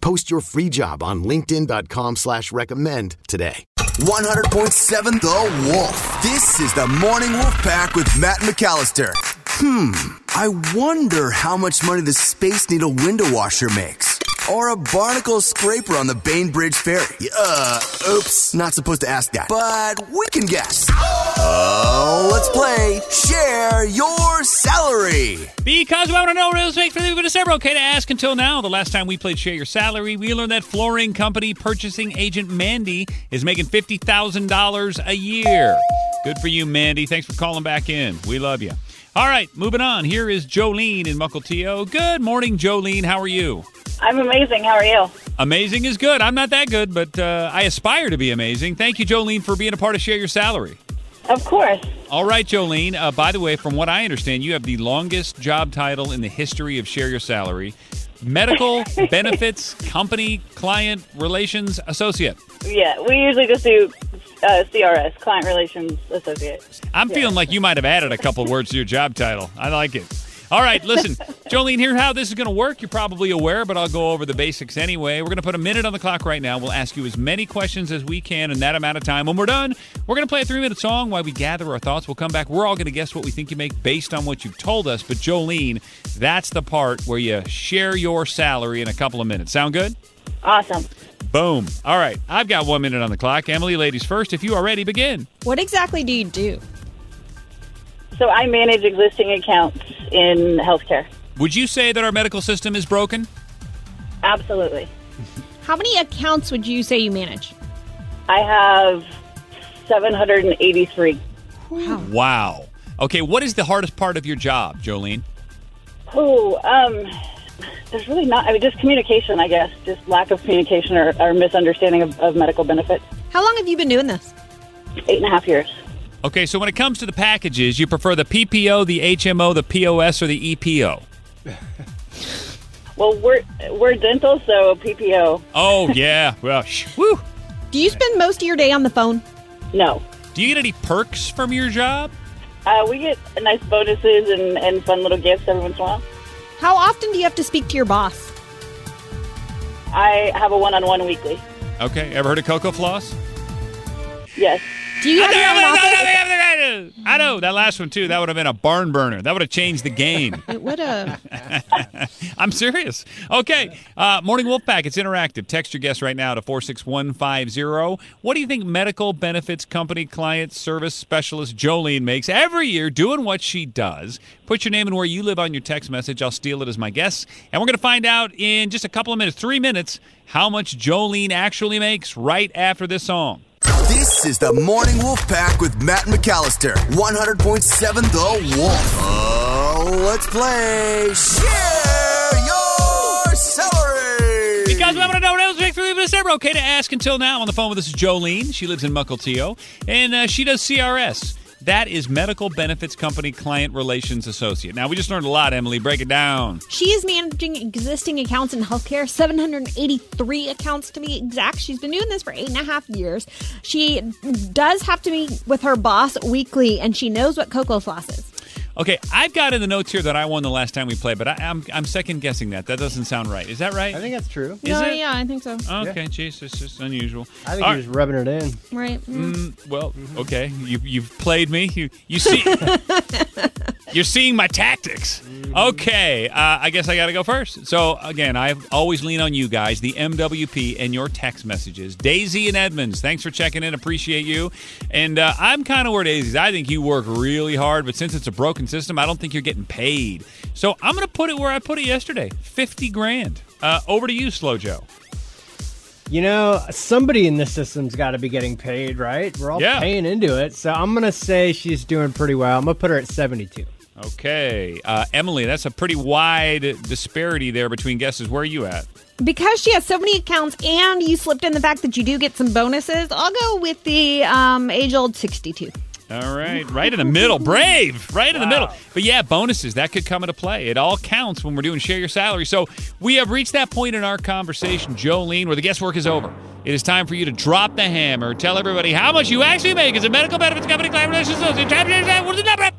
Post your free job on linkedin.com/recommend today. 100.7 The Wolf. This is the Morning Wolf Pack with Matt McAllister. I wonder how much money the Space Needle window washer makes. Or a barnacle scraper on the Bainbridge Ferry. Oops, not supposed to ask that. But we can guess. Oh, let's play Share Your Salary. Because we want to know what it was made for the week. It's never okay to ask until now. The last time we played Share Your Salary, we learned that flooring company purchasing agent Mandy is making $50,000 a year. Good for you, Mandy. Thanks for calling back in. We love you. All right, moving on. Here is Jolene in Mukilteo. Good morning, Jolene. How are you? I'm amazing. How are you? Amazing is good. I'm not that good, but I aspire to be amazing. Thank you, Jolene, for being a part of Share Your Salary. Of course. All right, Jolene. By the way, from what I understand, you have the longest job title in the history of Share Your Salary. Medical, benefits, company, client, relations, associate. Yeah, we usually just do CRS, client relations, associate. I'm feeling like you might have added a couple words to your job title. I like it. All right, listen, Jolene, here's how this is going to work. You're probably aware, but I'll go over the basics anyway. We're going to put a minute on the clock right now. We'll ask you as many questions as we can in that amount of time. When we're done, we're going to play a 3-minute song while we gather our thoughts. We'll come back. We're all going to guess what we think you make based on what you've told us. But, Jolene, that's the part where you share your salary in a couple of minutes. Sound good? Awesome. Boom. All right, I've got 1 minute on the clock. Emily, ladies first. If you are ready, begin. What exactly do you do? So I manage existing accounts in healthcare. Would you say that our medical system is broken? Absolutely. How many accounts would you say you manage? I have 783. Wow. Okay, what is the hardest part of your job, Jolene? There's really not. I mean, just communication, I guess. Just lack of communication or misunderstanding of medical benefits. How long have you been doing this? 8.5 years. Okay, so when it comes to the packages, you prefer the PPO, the HMO, the POS, or the EPO? Well, we're dental, so PPO. Oh, yeah. Well, whew. Do you spend most of your day on the phone? No. Do you get any perks from your job? We get nice bonuses and fun little gifts every once in a while. How often do you have to speak to your boss? I have a one-on-one weekly. Okay. Ever heard of Cocofloss? Yes. Do you have I know, that last one, too. That would have been a barn burner. That would have changed the game. It would have. I'm serious. Okay. Morning Wolfpack, it's interactive. Text your guess right now to 46150. What do you think medical benefits company client service specialist Jolene makes every year doing what she does? Put your name and where you live on your text message. I'll steal it as my guess. And we're going to find out in just a couple of minutes, 3 minutes, how much Jolene actually makes right after this song. This is the Morning Wolf Pack with Matt McAllister. 100.7 The Wolf. Oh, let's play Share Your Salary. Because we want to know what else makes for the ever okay to ask until now. On the phone with us is Jolene. She lives in Mukilteo, and she does CRS. That is Medical Benefits Company Client Relations Associate. Now, we just learned a lot, Emily. Break it down. She is managing existing accounts in healthcare, 783 accounts to be exact. She's been doing this for 8.5 years. She does have to meet with her boss weekly, and she knows what Cocofloss is. Okay, I've got in the notes here that I won the last time we played, but I'm second-guessing that. That doesn't sound right. Is that right? I think that's true. Yeah, I think so. Okay, jeez, it's just unusual. I think you're just rubbing it in. Right. Well, okay, you've played me. You see... You're seeing my tactics. Okay, I guess I got to go first. So, again, I always lean on you guys, the MWP and your text messages. Daisy and Edmonds, thanks for checking in. Appreciate you. And I'm kind of where Daisy's. I think you work really hard, but since it's a broken system, I don't think you're getting paid. So I'm going to put it where I put it yesterday, $50,000. Over to you, Slow Joe. You know, somebody in this system's got to be getting paid, right? We're all paying into it. So I'm going to say she's doing pretty well. I'm going to put her at 72. Okay. Emily, that's a pretty wide disparity there between guesses. Where are you at? Because she has so many accounts and you slipped in the fact that you do get some bonuses, I'll go with the age-old 62. All right. Right in the middle. Brave. Right in the middle. But yeah, bonuses. That could come into play. It all counts when we're doing Share Your Salary. So we have reached that point in our conversation, Jolene, where the guesswork is over. It is time for you to drop the hammer. Tell everybody how much you actually make as a medical benefits company client relations associate. What's the number?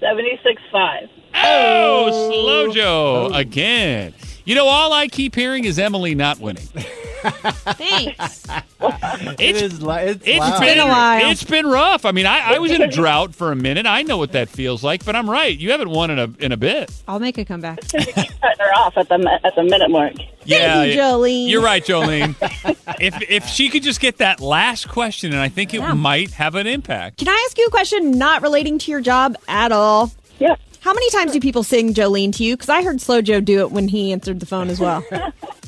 76.5. Oh, Slow Joe again. You know, all I keep hearing is Emily not winning. Thanks. It's been rough. I mean, I was in a drought for a minute. I know what that feels like, but I'm right. You haven't won in a bit. I'll make a comeback. Cutting her off at the minute mark. Yeah, thank you, Jolene. You're right, Jolene. If she could just get that last question, and I think it might have an impact. Can I ask you a question not relating to your job at all? Yeah. How many times do people sing Jolene to you? Because I heard Slow Joe do it when he answered the phone as well.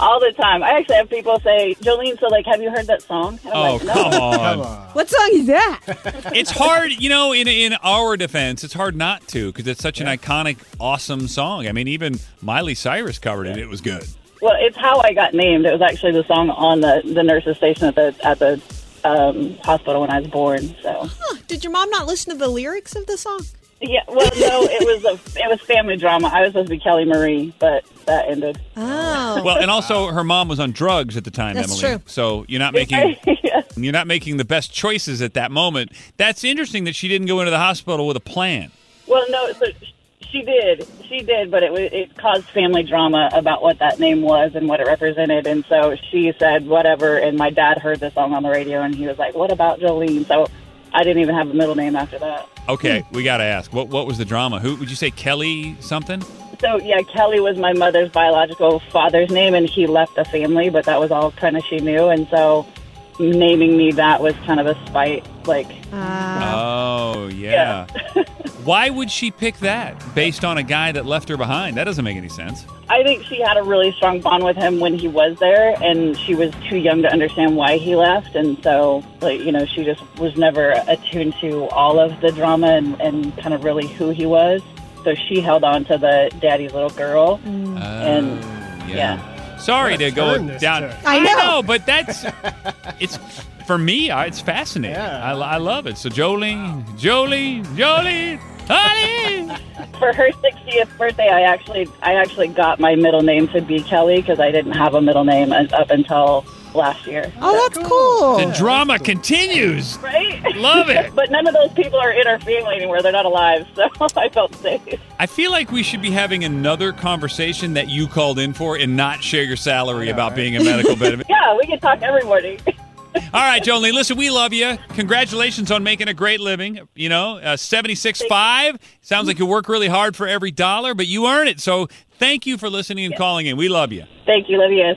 All the time. I actually have people say, Jolene, so like, have you heard that song? And I'm like, no. Come on. What song is that? It's hard, you know, in our defense, it's hard not to because it's such an iconic, awesome song. I mean, even Miley Cyrus covered it. It was good. Well, it's how I got named. It was actually the song on the nurse's station at the hospital when I was born. So, did your mom not listen to the lyrics of the song? Yeah, well, no, it was family drama. I was supposed to be Kelly Marie, but that ended. Oh. Well, and also her mom was on drugs at the time, That's Emily. True. So you're not making you're not making the best choices at that moment. That's interesting that she didn't go into the hospital with a plan. Well, no, so she did, but it caused family drama about what that name was and what it represented, and so she said whatever. And my dad heard the song on the radio, and he was like, "What about Jolene?" So I didn't even have a middle name after that. Okay, we got to ask. What was the drama? Who would you say, Kelly something? So, yeah, Kelly was my mother's biological father's name, and he left the family, but that was all kind of she knew. And so naming me that was kind of a spite. Like, Why would she pick that based on a guy that left her behind? That doesn't make any sense. I think she had a really strong bond with him when he was there, and she was too young to understand why he left. And so, like, you know, she just was never attuned to all of the drama and kind of really who he was. So she held on to the daddy's little girl. Mm. Sorry to go down. I know, but that's it's. For me, it's fascinating. Yeah. I love it. So Jolene, honey. For her 60th birthday, I actually got my middle name to be Kelly because I didn't have a middle name up until last year. Oh, that's cool. The drama continues. Right? Love it. But none of those people are in our family anymore. They're not alive, so I felt safe. I feel like we should be having another conversation that you called in for and not Share Your Salary about being a medical benefit. Yeah, we can talk every morning. All right, Jolene, listen, we love you. Congratulations on making a great living. You know, 76.5. Sounds like you work really hard for every dollar, but you earn it. So thank you for listening and calling in. We love you. Thank you. Love you.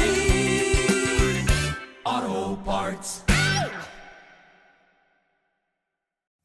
Auto Parts.